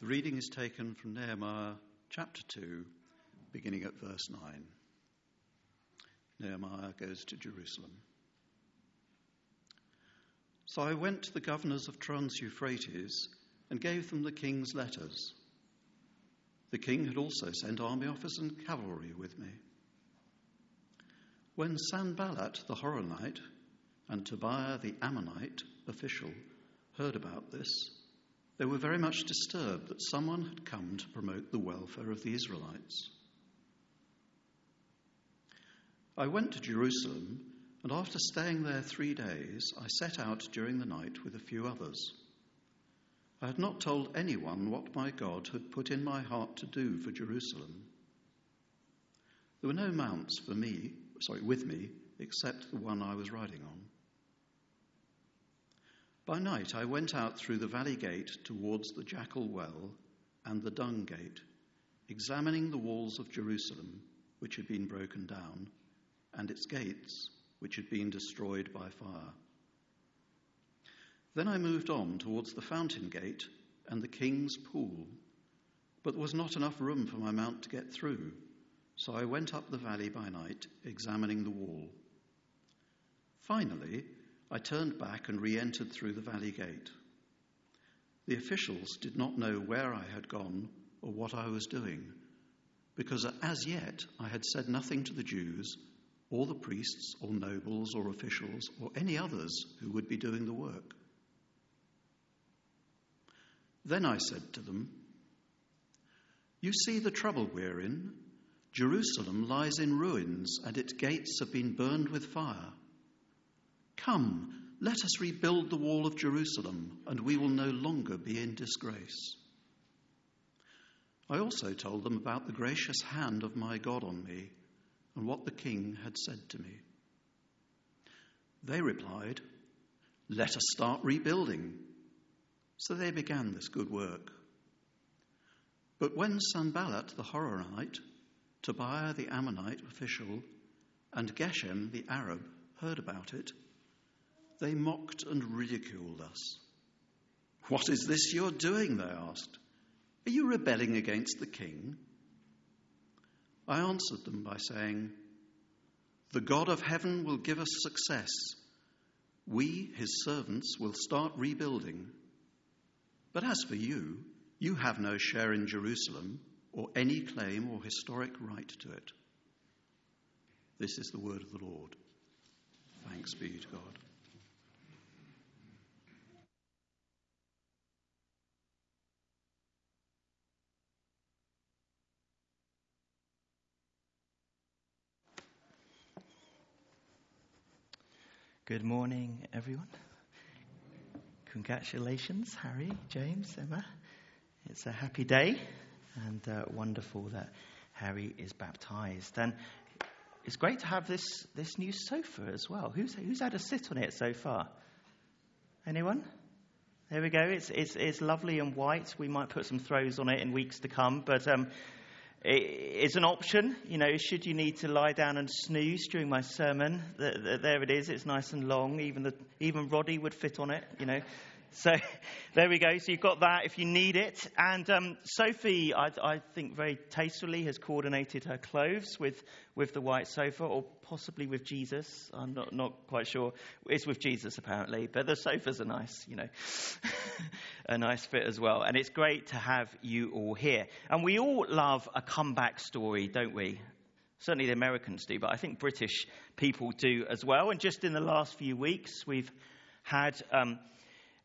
The reading is taken from Nehemiah chapter 2, beginning at verse 9. Nehemiah goes to Jerusalem. So I went to the governors of Trans-Euphrates and gave them the king's letters. The king had also sent army officers and cavalry with me. When Sanballat the Horonite and Tobiah the Ammonite official heard about this, they were very much disturbed that someone had come to promote the welfare of the Israelites. I went to Jerusalem, and after staying there 3 days, I set out during the night with a few others. I had not told anyone what my God had put in my heart to do for Jerusalem. There were no mounts with me, except the one I was riding on. By night I went out through the valley gate towards the Jackal Well and the Dung Gate, examining the walls of Jerusalem, which had been broken down, and its gates, which had been destroyed by fire. Then I moved on towards the Fountain Gate and the King's Pool, but there was not enough room for my mount to get through, so I went up the valley by night, examining the wall. Finally, I turned back and re-entered through the valley gate. The officials did not know where I had gone or what I was doing, because as yet I had said nothing to the Jews or the priests or nobles or officials or any others who would be doing the work. Then I said to them, "You see the trouble we're in? Jerusalem lies in ruins and its gates have been burned with fire. Come, let us rebuild the wall of Jerusalem, and we will no longer be in disgrace." I also told them about the gracious hand of my God on me, and what the king had said to me. They replied, "Let us start rebuilding." So they began this good work. But when Sanballat the Horonite, Tobiah the Ammonite official, and Geshem the Arab heard about it, they mocked and ridiculed us. "What is this you're doing?" they asked. "Are you rebelling against the king?" I answered them by saying, "The God of heaven will give us success. We, his servants, will start rebuilding. But as for you, you have no share in Jerusalem or any claim or historic right to it." This is the word of the Lord. Thanks be to God. Good morning, everyone. Congratulations, Harry, James, Emma. It's a happy day and wonderful that Harry is baptized. And it's great to have this new sofa as well. Who's had a sit on it so far? Anyone? There we go. It's lovely and white. We might put some throws on it in weeks to come, but it's an option, you know, should you need to lie down and snooze during my sermon. There it is. It's nice and long. Even Roddy would fit on it, you know. So there we go. So you've got that if you need it. And Sophie, I think very tastefully, has coordinated her clothes with the white sofa, or possibly with Jesus. I'm not quite sure. It's with Jesus, apparently. But the sofas are nice, you know, a nice fit as well. And it's great to have you all here. And we all love a comeback story, don't we? Certainly the Americans do, but I think British people do as well. And just in the last few weeks, we've had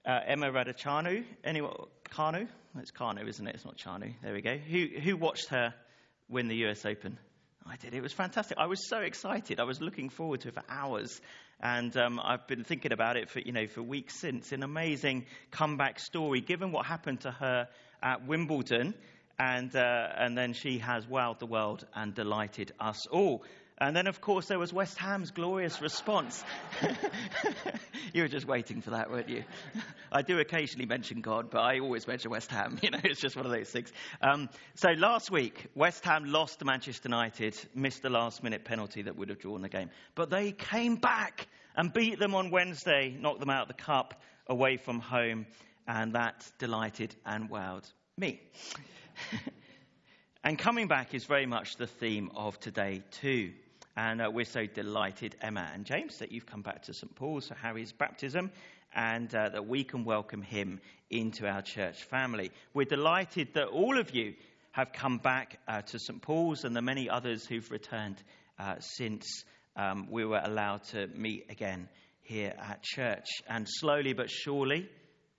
Emma Raducanu. Anyone? Karu? It's Karu, isn't it? It's not Chanu. There we go. Who watched her win the US Open? I did. It was fantastic. I was so excited. I was looking forward to it for hours, and I've been thinking about it for weeks since. An amazing comeback story, given what happened to her at Wimbledon, and then she has wowed the world and delighted us all. And then, of course, there was West Ham's glorious response. You were just waiting for that, weren't you? I do occasionally mention God, but I always mention West Ham. You know, it's just one of those things. So last week, West Ham lost to Manchester United, missed the last-minute penalty that would have drawn the game. But they came back and beat them on Wednesday, knocked them out of the cup away from home, and that delighted and wowed me. And coming back is very much the theme of today too. And we're so delighted, Emma and James, that you've come back to St. Paul's for Harry's baptism and that we can welcome him into our church family. We're delighted that all of you have come back to St. Paul's and the many others who've returned since we were allowed to meet again here at church. And slowly but surely,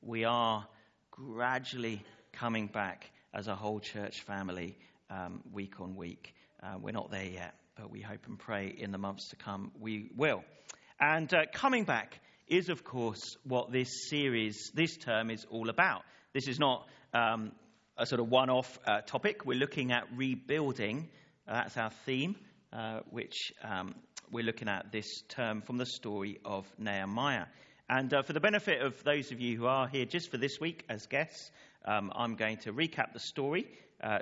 we are gradually coming back as a whole church family week on week. We're not there yet, but we hope and pray in the months to come we will. And coming back is, of course, what this series, this term is all about. This is not a sort of one-off topic. We're looking at rebuilding. That's our theme, which we're looking at this term from the story of Nehemiah. And for the benefit of those of you who are here just for this week as guests, I'm going to recap the story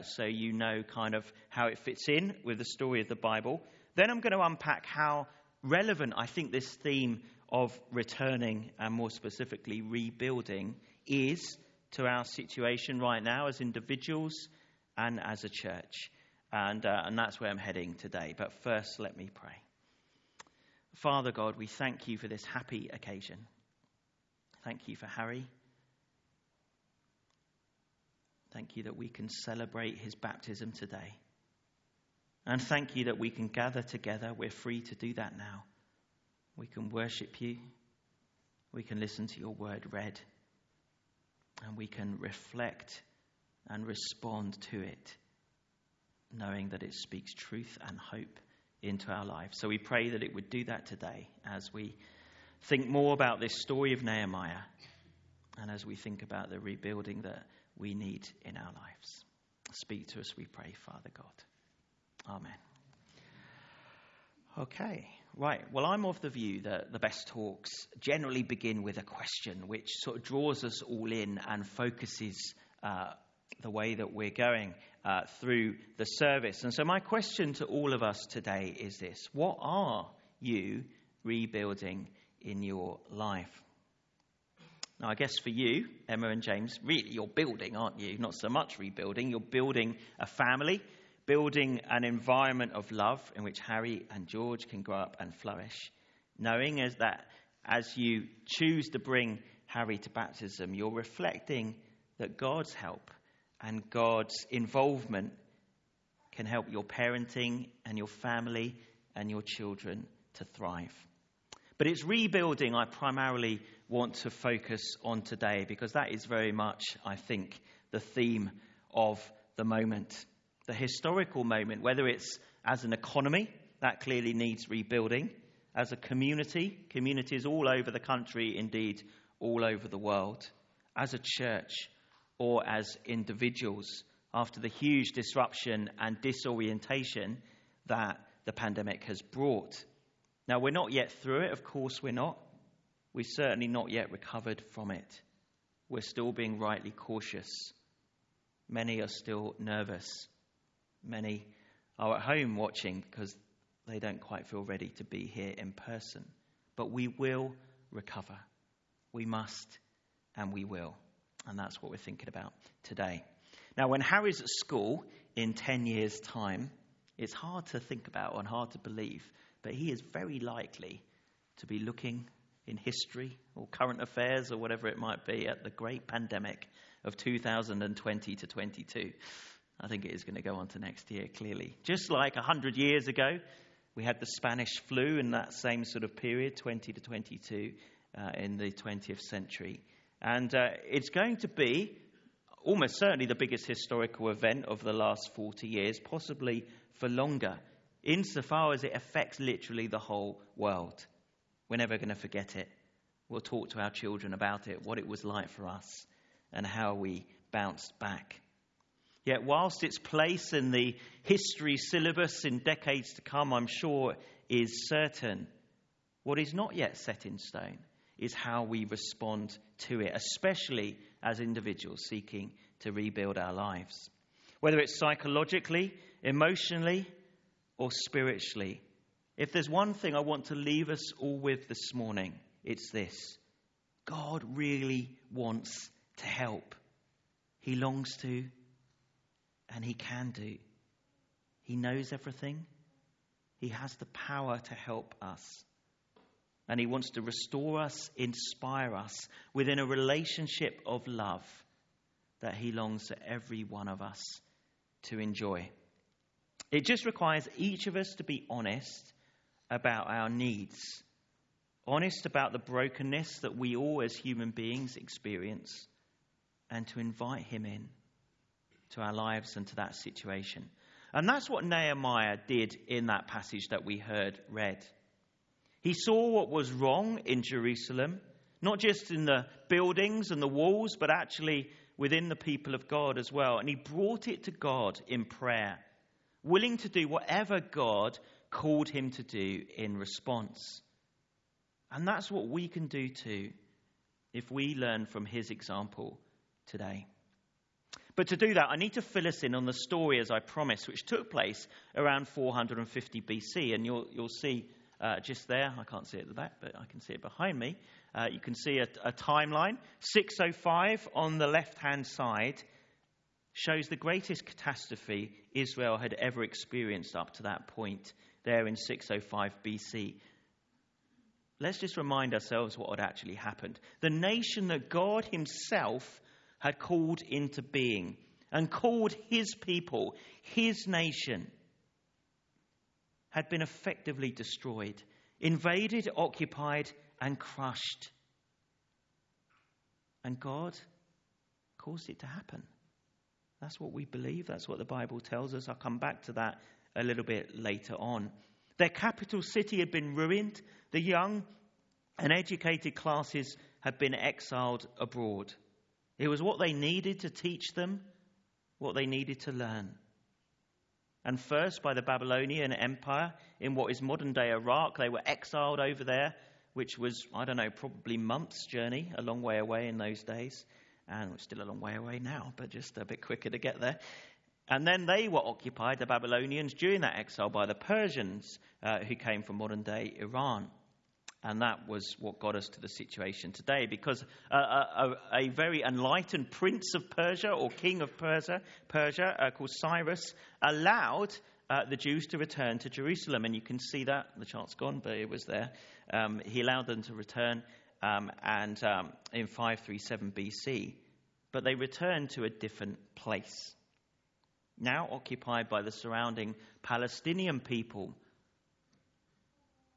so you know kind of how it fits in with the story of the Bible. Then I'm going to unpack how relevant I think this theme of returning and more specifically rebuilding is to our situation right now as individuals and as a church. And that's where I'm heading today. But first, let me pray. Father God, we thank you for this happy occasion. Thank you for Harry. Thank you that we can celebrate his baptism today. And thank you that we can gather together. We're free to do that now. We can worship you. We can listen to your word read. And we can reflect and respond to it, knowing that it speaks truth and hope into our lives. So we pray that it would do that today as we think more about this story of Nehemiah and as we think about the rebuilding that we need in our lives. Speak to us, we pray, Father God. Amen. Okay, right. Well, I'm of the view that the best talks generally begin with a question which sort of draws us all in and focuses the way that we're going through the service. And so my question to all of us today is this: what are you rebuilding in your life? Now, I guess for you, Emma and James, really you're building, aren't you? Not so much rebuilding. You're building a family, building an environment of love in which Harry and George can grow up and flourish, knowing as that as you choose to bring Harry to baptism, you're reflecting that God's help and God's involvement can help your parenting and your family and your children to thrive. But it's rebuilding I primarily want to focus on today, because that is very much, I think, the theme of the moment. The historical moment, whether it's as an economy, that clearly needs rebuilding, as a community, communities all over the country, indeed all over the world, as a church or as individuals after the huge disruption and disorientation that the pandemic has brought. Now, we're not yet through it. Of course we're not. We've certainly not yet recovered from it. We're still being rightly cautious. Many are still nervous. Many are at home watching because they don't quite feel ready to be here in person. But we will recover. We must, and we will. And that's what we're thinking about today. Now, when Harry's at school in 10 years' time, it's hard to think about and hard to believe, but he is very likely to be looking in history or current affairs or whatever it might be at the great pandemic of 2020 to 2022. I think it is going to go on to next year, clearly. Just like 100 years ago, we had the Spanish flu in that same sort of period, 20 to 22, in the 20th century. And it's going to be almost certainly the biggest historical event of the last 40 years, possibly for longer, insofar as it affects literally the whole world. We're never going to forget it. We'll talk to our children about it, what it was like for us, and how we bounced back. Yet whilst its place in the history syllabus in decades to come, I'm sure, is certain, what is not yet set in stone is how we respond to it, especially as individuals seeking to rebuild our lives. Whether it's psychologically, emotionally, or spiritually. If there's one thing I want to leave us all with this morning, it's this: God really wants to help. He longs to, and he can do. He knows everything. He has the power to help us. And he wants to restore us, inspire us within a relationship of love that he longs for every one of us to enjoy. It just requires each of us to be honest about our needs. Honest about the brokenness that we all as human beings experience, and to invite him in to our lives and to that situation. And that's what Nehemiah did in that passage that we heard read. He saw what was wrong in Jerusalem, not just in the buildings and the walls, but actually within the people of God as well. And he brought it to God in prayer, willing to do whatever God called him to do in response. And that's what we can do too, if we learn from his example today. But to do that, I need to fill us in on the story, as I promised, which took place around 450 BC. And you'll see just there, I can't see it at the back, but I can see it behind me. You can see a timeline. 605 on the left-hand side shows the greatest catastrophe Israel had ever experienced up to that point, there in 605 BC. Let's just remind ourselves what had actually happened. The nation that God himself had called into being and called his people, his nation, had been effectively destroyed, invaded, occupied, and crushed. And God caused it to happen. That's what we believe. That's what the Bible tells us. I'll come back to that a little bit later on. Their capital city had been ruined. The young and educated classes had been exiled abroad. It was what they needed to teach them, what they needed to learn. And first, by the Babylonian Empire, in what is modern-day Iraq, they were exiled over there, which was, I don't know, probably months' journey, a long way away in those days. And we're still a long way away now, but just a bit quicker to get there. And then they were occupied, the Babylonians, during that exile by the Persians, who came from modern-day Iran. And that was what got us to the situation today, because a very enlightened prince of Persia, or king of Persia called Cyrus, allowed the Jews to return to Jerusalem. And you can see that, the chart's gone, but it was there. He allowed them to return in 537 BC. But they returned to a different place, now occupied by the surrounding Palestinian people.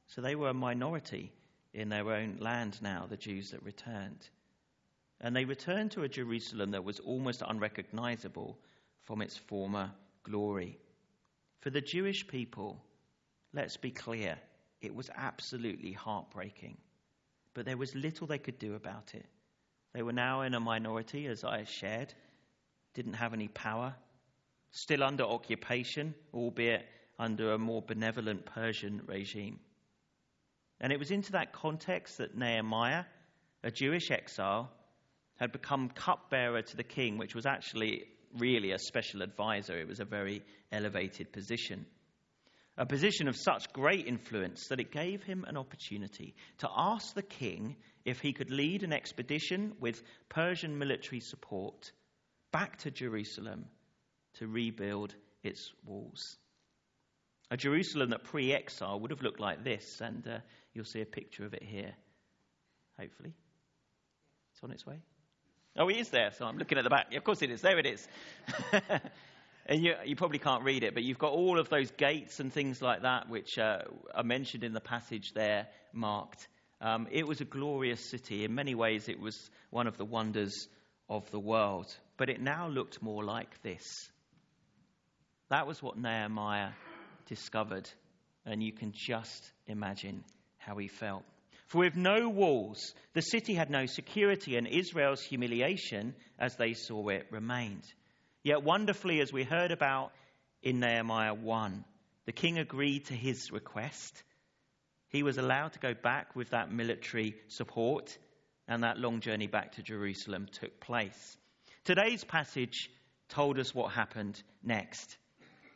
So they were a minority in their own land now, the Jews that returned. And they returned to a Jerusalem that was almost unrecognizable from its former glory. For the Jewish people, let's be clear, it was absolutely heartbreaking. But there was little they could do about it. They were now in a minority, as I shared, didn't have any power, still under occupation, albeit under a more benevolent Persian regime. And it was into that context that Nehemiah, a Jewish exile, had become cupbearer to the king, which was actually really a special advisor. It was a very elevated position. A position of such great influence that it gave him an opportunity to ask the king if he could lead an expedition with Persian military support back to Jerusalem to rebuild its walls. A Jerusalem that pre-exile would have looked like this, and you'll see a picture of it here, hopefully. It's on its way. Oh, it is there, so I'm looking at the back. Of course it is, there it is. And you probably can't read it, but you've got all of those gates and things like that, which are mentioned in the passage there, marked. It was a glorious city. In many ways, it was one of the wonders of the world. But it now looked more like this. That was what Nehemiah discovered, and you can just imagine how he felt. For with no walls, the city had no security, and Israel's humiliation, as they saw it, remained. Yet wonderfully, as we heard about in Nehemiah 1, the king agreed to his request. He was allowed to go back with that military support, and that long journey back to Jerusalem took place. Today's passage told us what happened next.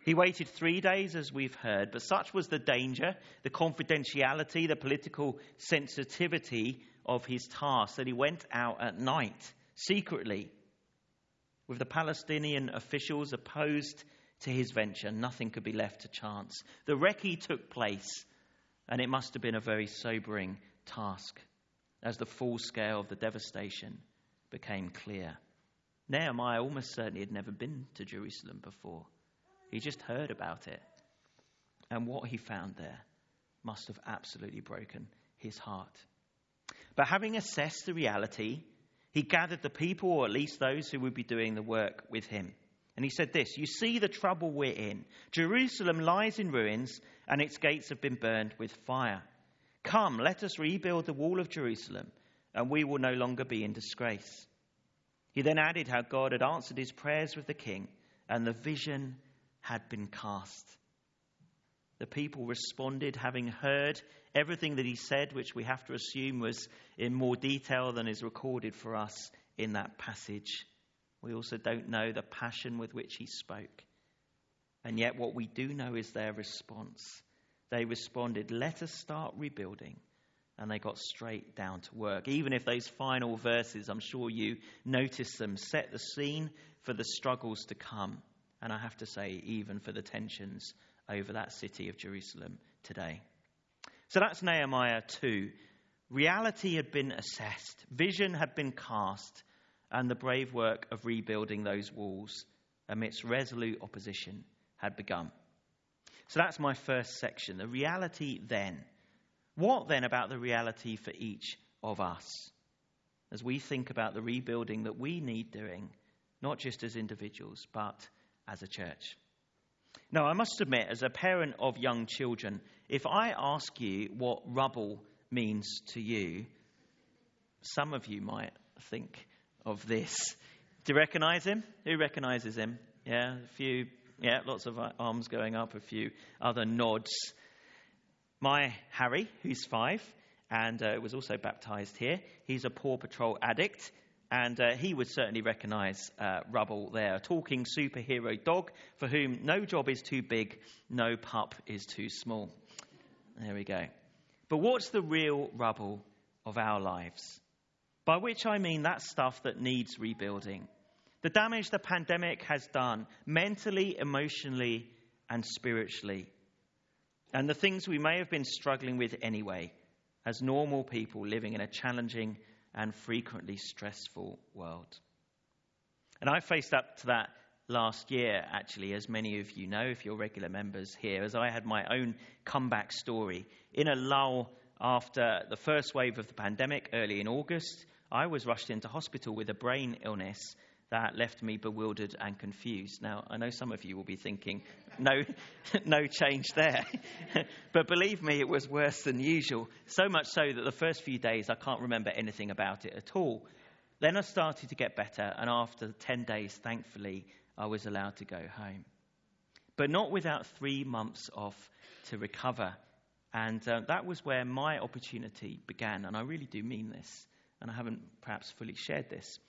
He waited 3 days, as we've heard, but such was the danger, the confidentiality, the political sensitivity of his task that he went out at night, secretly, With the Palestinian officials opposed to his venture, nothing could be left to chance. The recce took place, and it must have been a very sobering task as the full scale of the devastation became clear. Nehemiah almost certainly had never been to Jerusalem before. He just heard about it. And what he found there must have absolutely broken his heart. But having assessed the reality, he gathered the people, or at least those who would be doing the work with him. And he said this, "You see the trouble we're in. Jerusalem lies in ruins and its gates have been burned with fire. Come, let us rebuild the wall of Jerusalem and we will no longer be in disgrace." He then added how God had answered his prayers with the king and the vision had been cast. The people responded, having heard everything that he said, which we have to assume was in more detail than is recorded for us in that passage. We also don't know the passion with which he spoke. And yet what we do know is their response. They responded, "Let us start rebuilding." And they got straight down to work. Even if those final verses, I'm sure you notice them, set the scene for the struggles to come. And I have to say, even for the tensions over that city of Jerusalem today. So that's Nehemiah 2. Reality had been assessed, vision had been cast, and the brave work of rebuilding those walls amidst resolute opposition had begun. So that's my first section, the reality then. What then about the reality for each of us as we think about the rebuilding that we need doing, not just as individuals, but as a church? Now, I must admit, as a parent of young children, if I ask you what rubble means to you, some of you might think of this. Do you recognize him? Who recognizes him? Yeah, a few, lots of arms going up, a few other nods. My Harry, who's 5 and was also baptized here, he's a Paw Patrol addict. And he would certainly recognize Rubble there, a talking superhero dog for whom no job is too big, no pup is too small. There we go. But what's the real rubble of our lives? By which I mean that stuff that needs rebuilding. The damage the pandemic has done mentally, emotionally, and spiritually. And the things we may have been struggling with anyway, as normal people living in a challenging and frequently stressful world. And I faced up to that last year, actually, as many of you know, if you're regular members here, as I had my own comeback story. In a lull after the first wave of the pandemic early in August, I was rushed into hospital with a brain illness that left me bewildered and confused. Now, I know some of you will be thinking, no change there. But believe me, it was worse than usual. So much so that the first few days, I can't remember anything about it at all. Then I started to get better, and after 10 days, thankfully, I was allowed to go home. But not without 3 months off to recover. And that was where my opportunity began, and I really do mean this, and I haven't perhaps fully shared this.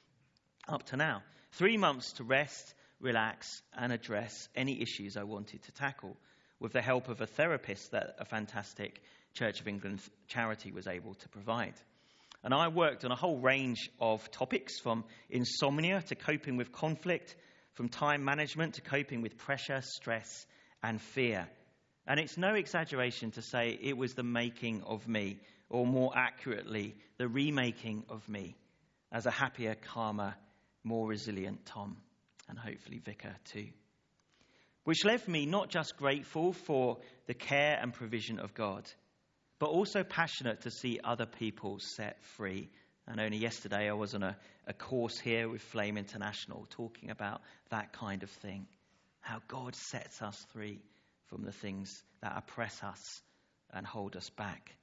Up to now, 3 months to rest, relax, and address any issues I wanted to tackle with the help of a therapist that a fantastic Church of England charity was able to provide. And I worked on a whole range of topics, from insomnia to coping with conflict, from time management to coping with pressure, stress, and fear. And it's no exaggeration to say it was the making of me, or more accurately, the remaking of me, as a happier, calmer, more resilient Tom, and hopefully Vicar too. Which left me not just grateful for the care and provision of God, but also passionate to see other people set free. And only yesterday I was on a course here with Flame International talking about that kind of thing. How God sets us free from the things that oppress us and hold us back.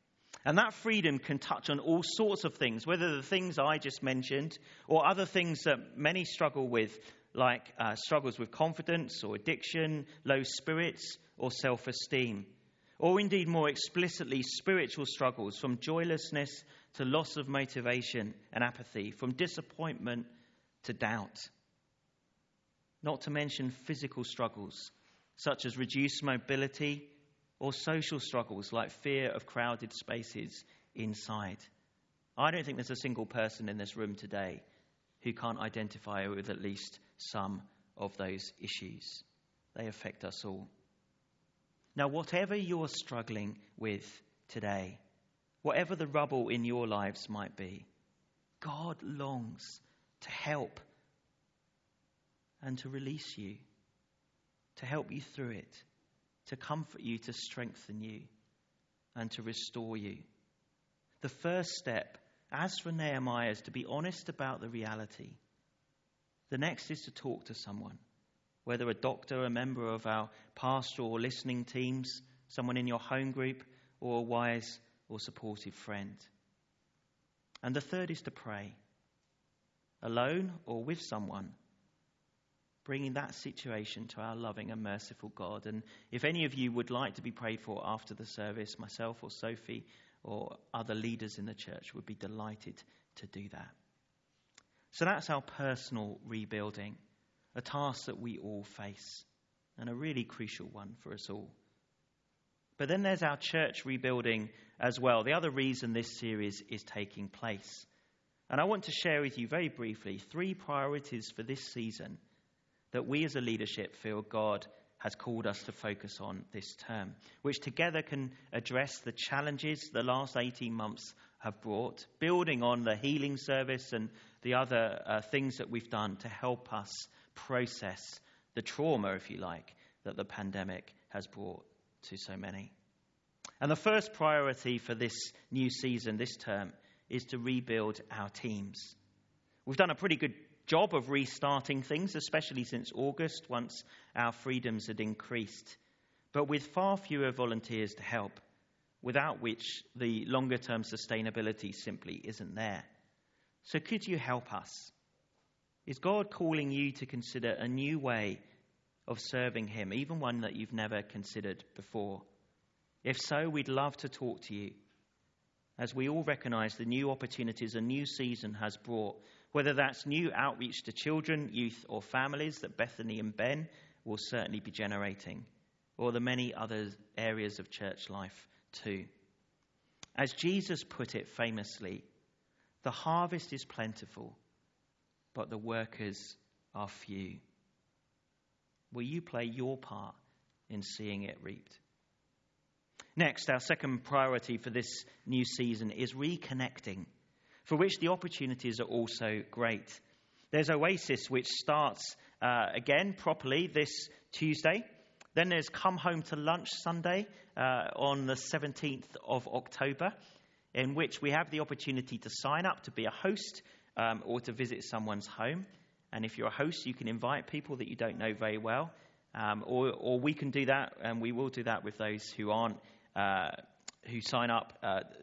And that freedom can touch on all sorts of things, whether the things I just mentioned or other things that many struggle with, like struggles with confidence or addiction, low spirits or self-esteem, or indeed more explicitly spiritual struggles, from joylessness to loss of motivation and apathy, from disappointment to doubt. Not to mention physical struggles, such as reduced mobility, or social struggles like fear of crowded spaces inside. I don't think there's a single person in this room today who can't identify with at least some of those issues. They affect us all. Now, whatever you're struggling with today, whatever the rubble in your lives might be, God longs to help and to release you, to help you through it, to comfort you, to strengthen you, and to restore you. The first step, as for Nehemiah, is to be honest about the reality. The next is to talk to someone, whether a doctor, a member of our pastoral or listening teams, someone in your home group, or a wise or supportive friend. And the third is to pray, alone or with someone, bringing that situation to our loving and merciful God. And if any of you would like to be prayed for after the service, myself or Sophie or other leaders in the church would be delighted to do that. So that's our personal rebuilding, a task that we all face and a really crucial one for us all. But then there's our church rebuilding as well, the other reason this series is taking place. And I want to share with you very briefly 3 priorities for this season that we as a leadership feel God has called us to focus on this term, which together can address the challenges the last 18 months have brought, building on the healing service and the other things that we've done to help us process the trauma, if you like, that the pandemic has brought to so many. And the first priority for this new season, this term, is to rebuild our teams. We've done a pretty good job of restarting things, especially since August, once our freedoms had increased, but with far fewer volunteers to help, without which the longer-term sustainability simply isn't there. So could you help us? Is God calling you to consider a new way of serving him, even one that you've never considered before? If so, we'd love to talk to you, as we all recognise the new opportunities a new season has brought, whether that's new outreach to children, youth or families that Bethany and Ben will certainly be generating, or the many other areas of church life too. As Jesus put it famously, the harvest is plentiful, but the workers are few. Will you play your part in seeing it reaped? Next, our second priority for this new season is reconnecting, for which the opportunities are also great. There's Oasis, which starts again properly this Tuesday. Then there's Come Home to Lunch Sunday on the 17th of October, in which we have the opportunity to sign up to be a host or to visit someone's home. And if you're a host, you can invite people that you don't know very well, or we can do that, and we will do that with those who aren't, who sign up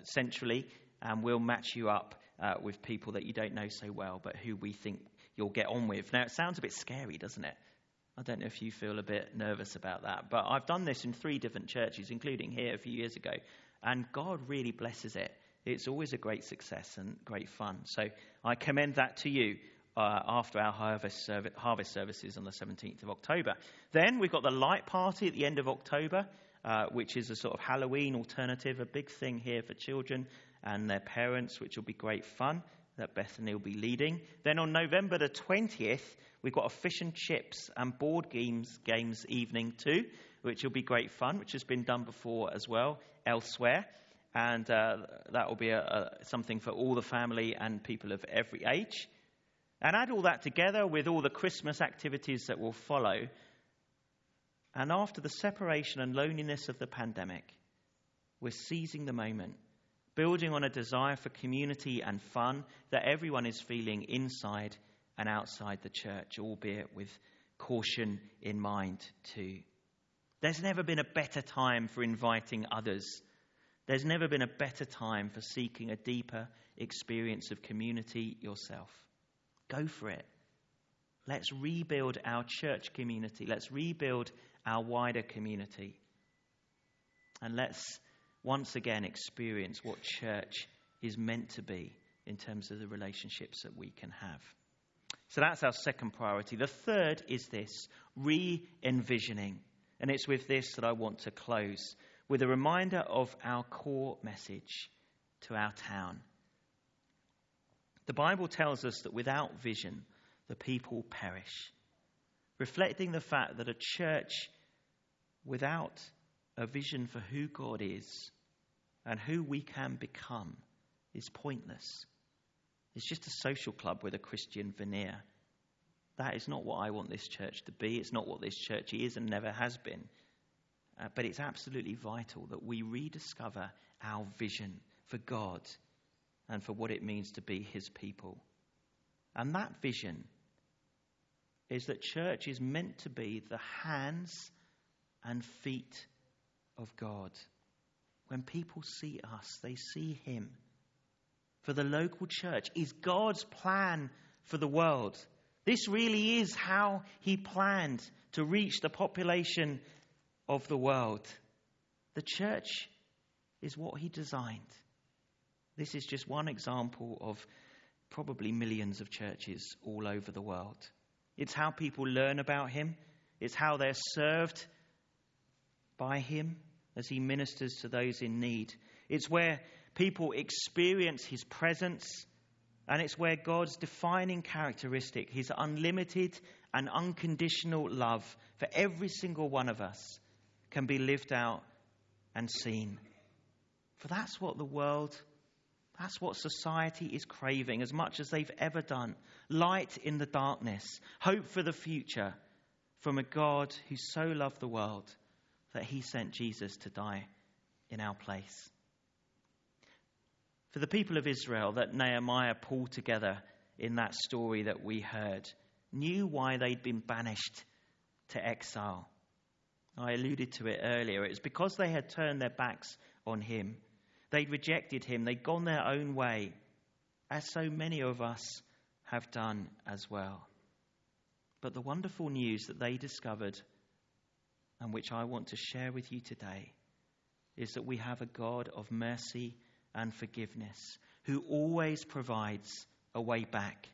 centrally, and we'll match you up with people that you don't know so well, but who we think you'll get on with. Now, it sounds a bit scary, doesn't it? I don't know if you feel a bit nervous about that, but I've done this in 3 different churches, including here a few years ago, and God really blesses it. It's always a great success and great fun. So I commend that to you after our harvest services on the 17th of October. Then we've got the light party at the end of October, which is a sort of Halloween alternative, a big thing here for children and their parents, which will be great fun, that Bethany will be leading. Then on November the 20th, we've got a fish and chips and board games evening too, which will be great fun, which has been done before as well elsewhere. And that will be something for all the family and people of every age. And add all that together with all the Christmas activities that will follow. And after the separation and loneliness of the pandemic, we're seizing the moment, building on a desire for community and fun that everyone is feeling inside and outside the church, albeit with caution in mind too. There's never been a better time for inviting others. There's never been a better time for seeking a deeper experience of community yourself. Go for it. Let's rebuild our church community. Let's rebuild our wider community. And let's once again experience what church is meant to be in terms of the relationships that we can have. So that's our second priority. The third is this, re-envisioning. And it's with this that I want to close, with a reminder of our core message to our town. The Bible tells us that without vision, the people perish. reflecting the fact that a church without a vision for who God is and who we can become is pointless. It's just a social club with a Christian veneer. That is not what I want this church to be. It's not what this church is and never has been. But it's absolutely vital that we rediscover our vision for God and for what it means to be his people. And that vision is that church is meant to be the hands and feet of God. When people see us, they see him. For the local church is God's plan for the world. This really is how he planned to reach the population of the world. The church is what he designed. This is just one example of probably millions of churches all over the world. It's how people learn about him. It's how they're served by him as he ministers to those in need. It's where people experience his presence, and it's where God's defining characteristic, his unlimited and unconditional love for every single one of us, can be lived out and seen. For that's what the world, that's what society is craving as much as they've ever done. Light in the darkness, hope for the future from a God who so loved the world that he sent Jesus to die in our place. For the people of Israel that Nehemiah pulled together in that story that we heard, knew why they'd been banished to exile. I alluded to it earlier. It's because they had turned their backs on him. They'd rejected him. They'd gone their own way, as so many of us have done as well. But the wonderful news that they discovered, and which I want to share with you today, is that we have a God of mercy and forgiveness who always provides a way back.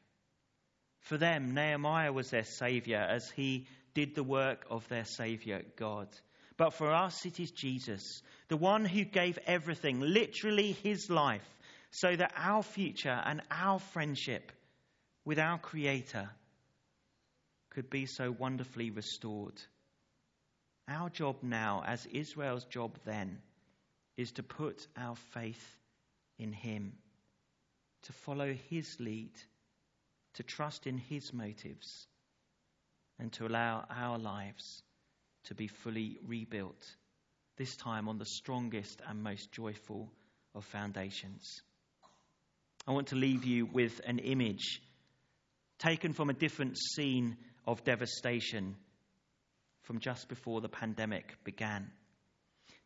For them, Nehemiah was their saviour as he did the work of their saviour, God. But for us, it is Jesus, the one who gave everything, literally his life, so that our future and our friendship with our Creator could be so wonderfully restored. Our job now, as Israel's job then, is to put our faith in him, to follow his lead, to trust in his motives, and to allow our lives to be fully rebuilt, this time on the strongest and most joyful of foundations. I want to leave you with an image taken from a different scene of devastation from just before the pandemic began.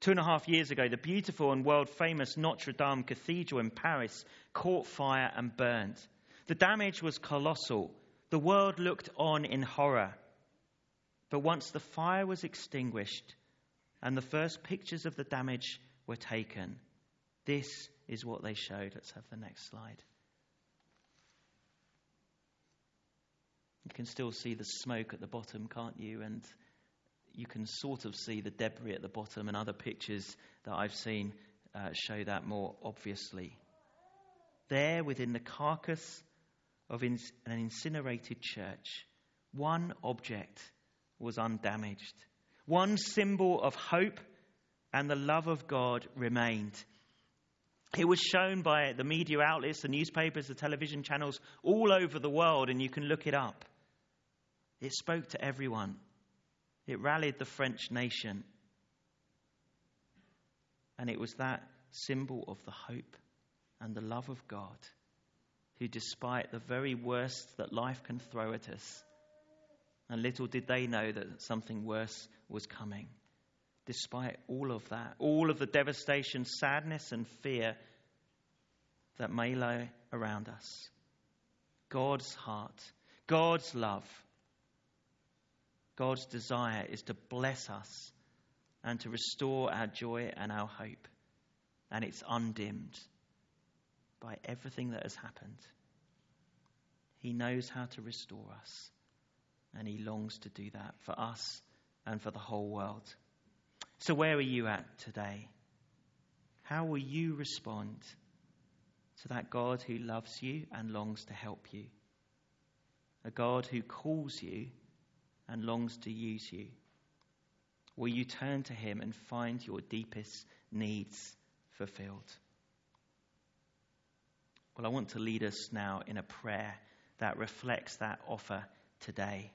2.5 years ago, the beautiful and world-famous Notre Dame Cathedral in Paris caught fire and burned. The damage was colossal. The world looked on in horror. But once the fire was extinguished and the first pictures of the damage were taken, this is what they showed. Let's have the next slide. You can still see the smoke at the bottom, can't you? And you can sort of see the debris at the bottom, and other pictures that I've seen show that more obviously. There, within the carcass of an incinerated church, one object was undamaged. One symbol of hope and the love of God remained. It was shown by the media outlets, the newspapers, the television channels all over the world, and you can look it up. It spoke to everyone. It rallied the French nation. And it was that symbol of the hope and the love of God who, despite the very worst that life can throw at us, and little did they know that something worse was coming. Despite all of that, all of the devastation, sadness and fear that may lie around us, God's heart, God's love, God's desire is to bless us and to restore our joy and our hope. And it's undimmed by everything that has happened. He knows how to restore us, and he longs to do that for us and for the whole world. So where are you at today? How will you respond to that God who loves you and longs to help you? A God who calls you and longs to use you? Will you turn to him and find your deepest needs fulfilled? Well, I want to lead us now in a prayer that reflects that offer today.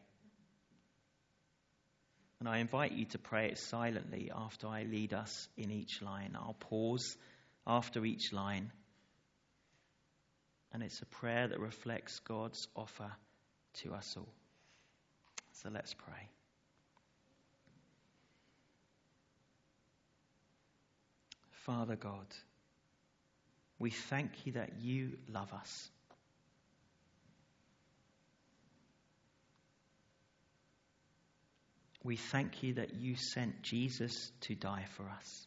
And I invite you to pray it silently after I lead us in each line. I'll pause after each line. And it's a prayer that reflects God's offer to us all. So let's pray. Father God, we thank you that you love us. We thank you that you sent Jesus to die for us.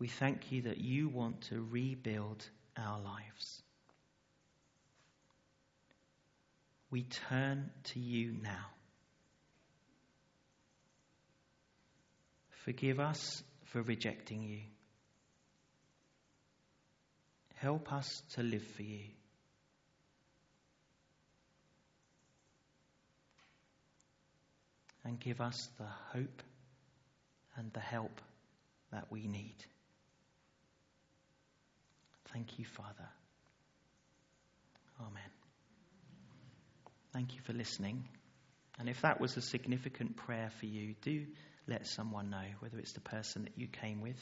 We thank you that you want to rebuild our lives. We turn to you now. Forgive us for rejecting you. Help us to live for you. And give us the hope and the help that we need. Thank you, Father. Amen. Thank you for listening. And if that was a significant prayer for you, do let someone know, whether it's the person that you came with